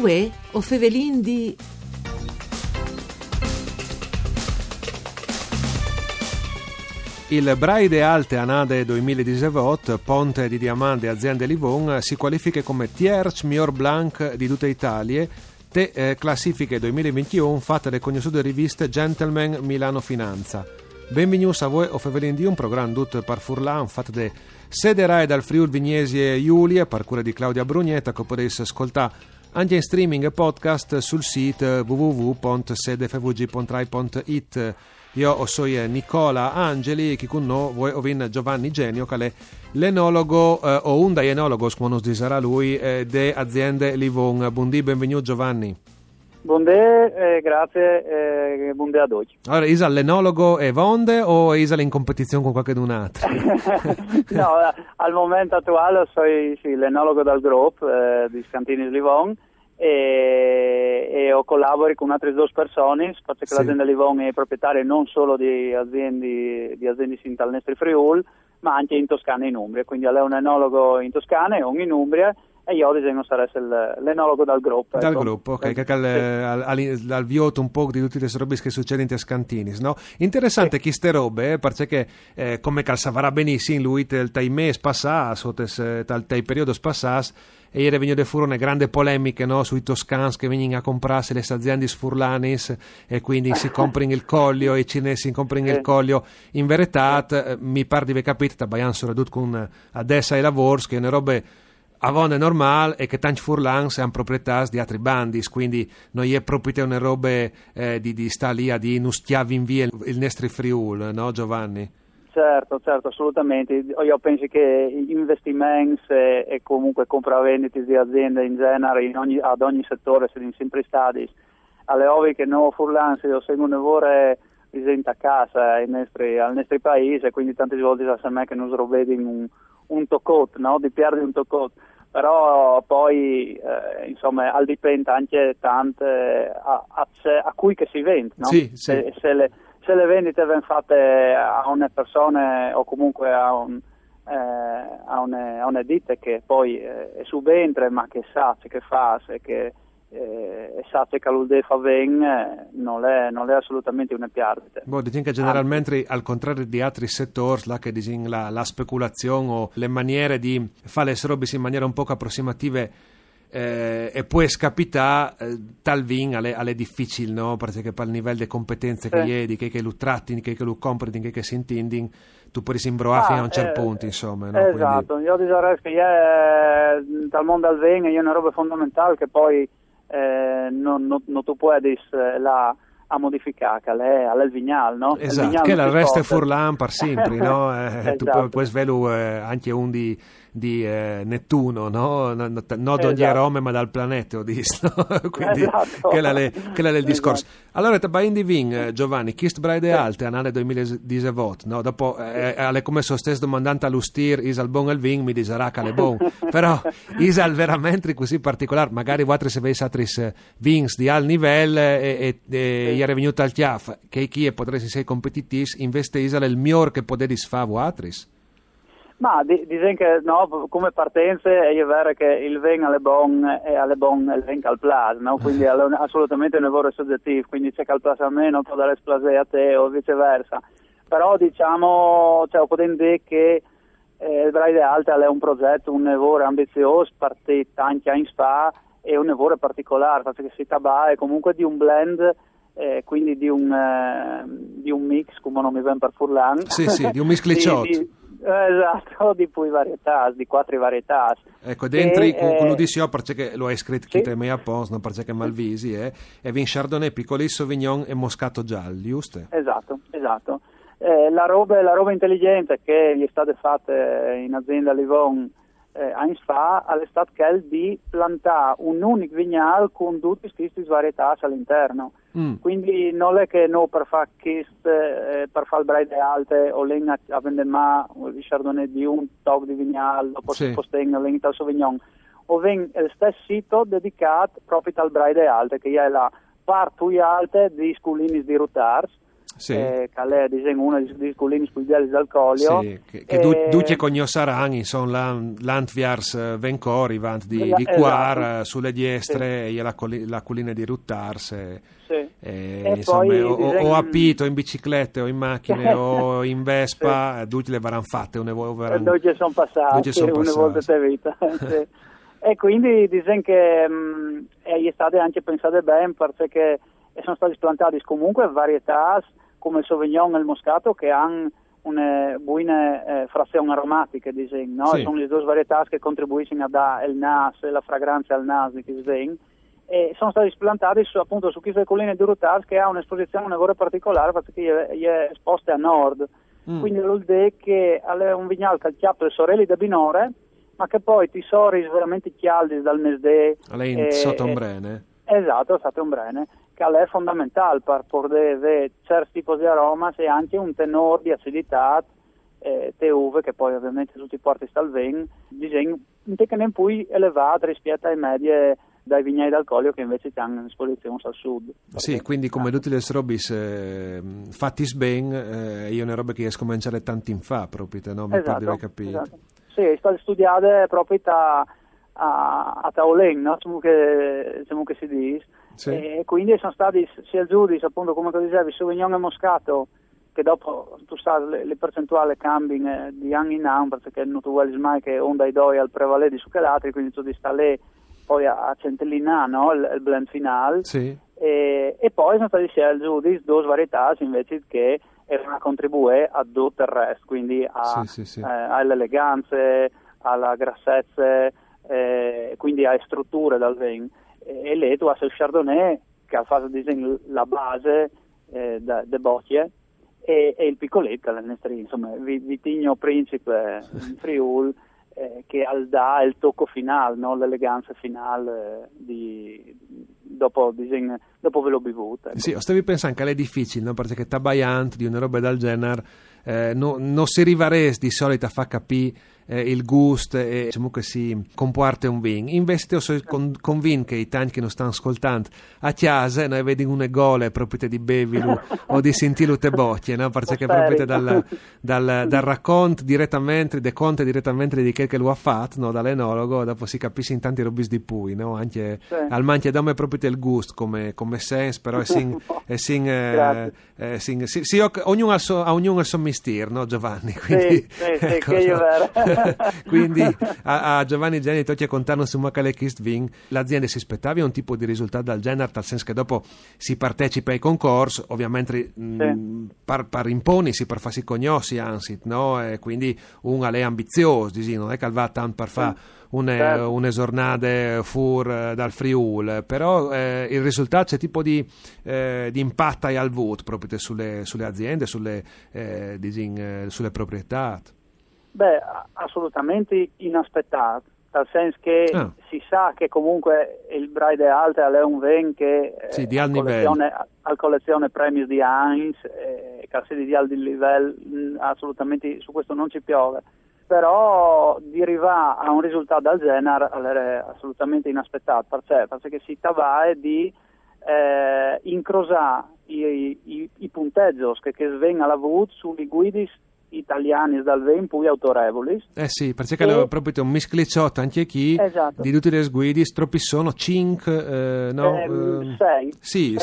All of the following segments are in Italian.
Uè, o Fevelin di... Il Braide Alte Anade 2018, Ponte di Diamanti, azienda Livon, si qualifica come Tierce Mior Blanc di tutta Italia, te classifiche 2021 fatte le conosciute riviste Gentleman Milano Finanza. Benvenuti a voi o Fevelin di un programma tutto per Furlan, fatte de sederai dal Friulvignesie Giulia, per cura di Claudia Brugnieta, che potesse ascoltare anche in streaming e podcast sul sito www.sedefvg.rai.it. Io sono Nicola Angeli, chi con noi voi ovin Giovanni Genio, che è l'enologo, o un enologo, come non si sarà lui, de aziende Livon. Buondì, benvenuto Giovanni. Buondì, grazie, buondì ad oggi. Allora, Isa l'enologo e Vonde o Isa in competizione con qualcun altro? No, al momento attuale sono sì, l'enologo del gruppo di Santini Livon. E ho collabori con altre due persone, perché sì. L'azienda Livon è proprietaria non solo di aziende in tal Nestri Friul, ma anche in Toscana e in Umbria, quindi lei è un enologo in Toscana e un in Umbria, e io ad esempio sarei l'enologo dal gruppo. Dal gruppo, ok, che al vioto un po' di tutte le robe che succedono in Tescantinis, no? Interessante sì. Che ste robe, perché come calzavara benissimo lui il taimè spassas, il periodo spassas, e ieri venivano fuori una grande polemica, no, sui toscans che vengono a comprarsi le aziende sfurlanis e quindi si comprano il Collio e i cinesi comprano il Collio. In verità mi pare di aver capito da Bayan Soradut con adesso ai lavori che è una roba avon è normale e che tanti furlans hanno proprietà di altri bandi, quindi noi è proprio una roba di sta lì a di nustiavi in via il Nestri Friul, no Giovanni? Certo, assolutamente. Io penso che investimenti e comunque compravendite di aziende in genere ad ogni settore sono sempre stati. Alle ovvie che non furlansi o secondo vorre presenta a casa al nostro paese, quindi tante volte sa me che non srovedi un toccot, no? Di perdere un toccot. Però poi insomma al dipende anche tante a cui che si vende, no? Sì. Se le vendite vengono fatte a una persona o comunque a una ditta che poi è subentra ma che sa che fa, e sa che l'Ude fa bene, non è assolutamente una perdita. Boh, diciamo che generalmente al contrario di altri settori là che disin la speculazione o le maniere di fare le robe in maniera un po' approssimative. E poi scapita tal vin alle difficile, no? Perché per il livello di competenze che ieri, che lo tratti, che lo compri, che si intindi, tu puoi rimbroare fino a un certo punto, insomma, no? Esatto. Quindi... io direi che dal mondo al vin è una roba fondamentale che poi non tu puoi a modificare al vignale, no? Esatto, vignale che la resta furlan par sempre, no? Esatto. Tu puoi svelu anche un di Nettuno, no? Non esatto. Ogni aroma ma dal pianeta, ho visto. Quindi esatto. che la del discorso. Esatto. Allora te vai Ving, Giovanni, Kist Braide Alte anale 2018, no? Dopo alle come so stesso domandante all'ustir isal bon al vin mi disarà che le bon. Però isal veramente così particolare, magari vuotri se veis atris vins di al livello e ieri è venuto al Chiaf che chi e potresti sei competitis investe isal il miglior che potedi sfa vuotris. Ma diciamo che no, come partenze è vero che il vin alle bon e alle bon il vin al plas, no? Quindi è assolutamente un lavoro soggettivo, quindi c'è al plas a me non può dare splasé a te o viceversa. Però diciamo, cioè, potremmo dire che il Braide Alte è un progetto, un lavoro ambizioso, partito anche in spa, è un lavoro particolare, perché si tratta comunque di un blend, quindi di un mix, come non mi viene per furlan. Sì, di un mix lecciot. Esatto, di più varietà, di quattro varietà. Ecco, dentro quello di Sio, perché lo hai scritto sì. Chi te me a posto, non perché Malvisi, e vin Chardonnay, Piccoli, Sauvignon e Moscato giallo, giusto? Esatto. La roba intelligente che gli è stata fatta in azienda Livon anni fa, è stata quella di plantare un unico vignale con tutte queste varietà all'interno. Quindi non è che no per fare il Braide Alte o l'Egna a Vendemà o il Chardonnay di un tocco di vignale o sì. Postengno l'Egna al Sauvignon o ven il stesso sito dedicato proprio al Braide Alte che è la parte più alta di sculinis di Rutars sì. Che disegno uno dei colleghi studiali dal Collio. Sì, che duci e cognosarani sono l'antviars vencori, vant di Quar, esatto. Sulle diestre, sì. la collina di Rutars. Sì. E insomma, poi, o a Pito in biciclette o in macchine o in Vespa, sì. Duci le varan fatte. Duci sono passate una volta te vita. Sì. E quindi dicono che è stato anche pensato bene perché sono stati piantati comunque varietà come il Sauvignon e il Moscato che hanno una buona frazione aromatica, no? Sì. Sono le due varietà che contribuiscono a dare il naso e la fragranza al naso e sono stati piantati appunto su queste colline di Rutars che ha un'esposizione ancora particolare perché è esposta a nord. Quindi vuol dire che è un vignale calciato le sorelle da Binore ma che poi ti soris veramente chialdi dal mesdè sottombrene. Esatto, sottombrene, che è fondamentale per poter avere certi tipi di aroma e anche un tenore di acidità te uve che poi ovviamente tutti i porti dal vin, disegno che ne puoi elevare rispetto ai medie dai vignai dal Collio che invece ti hanno in esposizione al sud. Sì, quindi come tutte le robis fatti ben, io ne robe che riesco a mangiare tanti in fa proprio, no? Mi esatto, per capire. Esatto. Sì, sta studiate proprio a Taoleng, no? Che si dice. Sì. E quindi sono stati sia giudici, appunto come tu dicevi, Sauvignon e Moscato, che dopo tu sai le percentuali cambiano di anno in anno, perché non tu vuoi mai che onda i doi al prevalere di succhelatri, quindi tu sta lì poi a centellinare, no? il blend finale. Sì. E poi sono stati sia giudici due varietà invece che erano contribuire a tutto il resto, quindi alle eleganze, alla grassezza, quindi alle strutture del vin. E lì tu hai il Chardonnay che ha fatto la base delle bottiglie e il Piccoli, che è il Nestri, insomma, vitigno principe in Friul, che dà il tocco finale, no? L'eleganza finale dopo ve l'ho bevuta. Ecco. Sì, stavi pensando che è difficile, no? Perché tabaiant di una roba del genere non si rivarese di solito a far capire il gusto e comunque si comporta un vin. Invece sono convinto che i tanti che non stanno ascoltando a casa noi vediamo una gole proprio di bevilu o di sentirlo te bottie, no? Perché proprio dal racconto direttamente, de conte direttamente di che lo ha fatto, no? Dall'enologo, dopo si capisce in tanti robis di pui, no? Anche al manche dome proprio del gusto come senso, però è ognuno ha il suo mistero, no Giovanni? Quindi, ecco, che io vero. Quindi a Giovanni Genio tocchi a contarlo su Macalechist Ving, l'azienda si aspettava un tipo di risultato del genere, nel senso che dopo si partecipa ai concorsi, ovviamente par imponisi, per farsi cognossi, anzi, no? E quindi uno è ambizioso, non è che va tanto per fare un esornade fur dal Friul, però il risultato c'è tipo di impatto al voto proprio sulle aziende, sulle proprietà. Beh, assolutamente inaspettato, nel senso che si sa che comunque il Braide Alte è un vin che al collezione premi di Heinz, che di alto livello, assolutamente su questo non ci piove. Però derivare a un risultato del genere è assolutamente inaspettato, perché si tratta di incrociare i punteggi che vengono avuti sulle guide italiane dal vin poi autorevoli. Eh sì, perché è proprio un misclicciotto anche chi, esatto. Di tutte le guide, troppi sono 5, no? 6. Sì,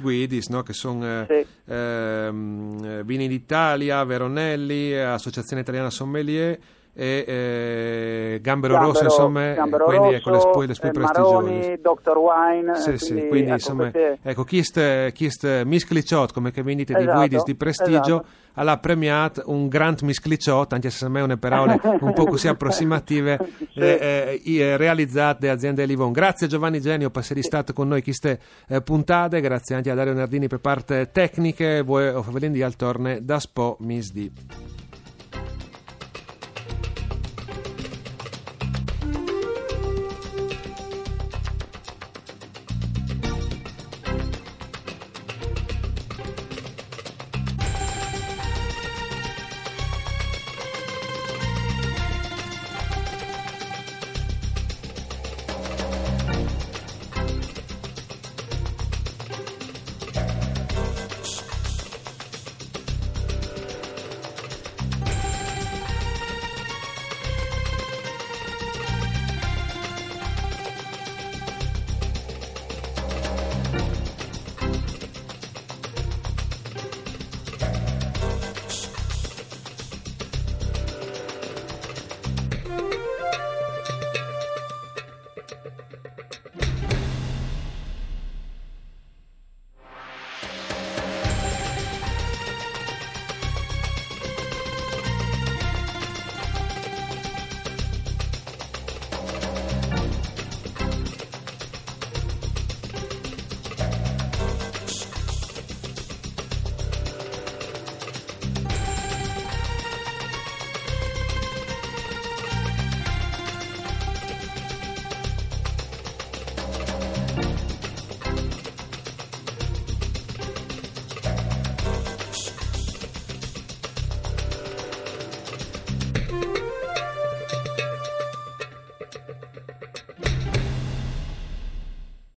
guidis, no? Che sono Vini d'Italia, Veronelli, Associazione Italiana Sommelier e Gambero Rosso, insomma, quindi ecco le spue prestigiose, Doctor Wine, quindi ecco, insomma ecco chi misclicciot come che vendite di guidis di prestigio alla premiata un grand misclicciot, anche se a me una parole un po' così approssimative realizzate da aziende Livon. Grazie Giovanni Genio per essere stato con noi queste puntate, grazie anche a Dario Nardini per parte tecniche, voi o favelin di Altorne da Spo Misdi.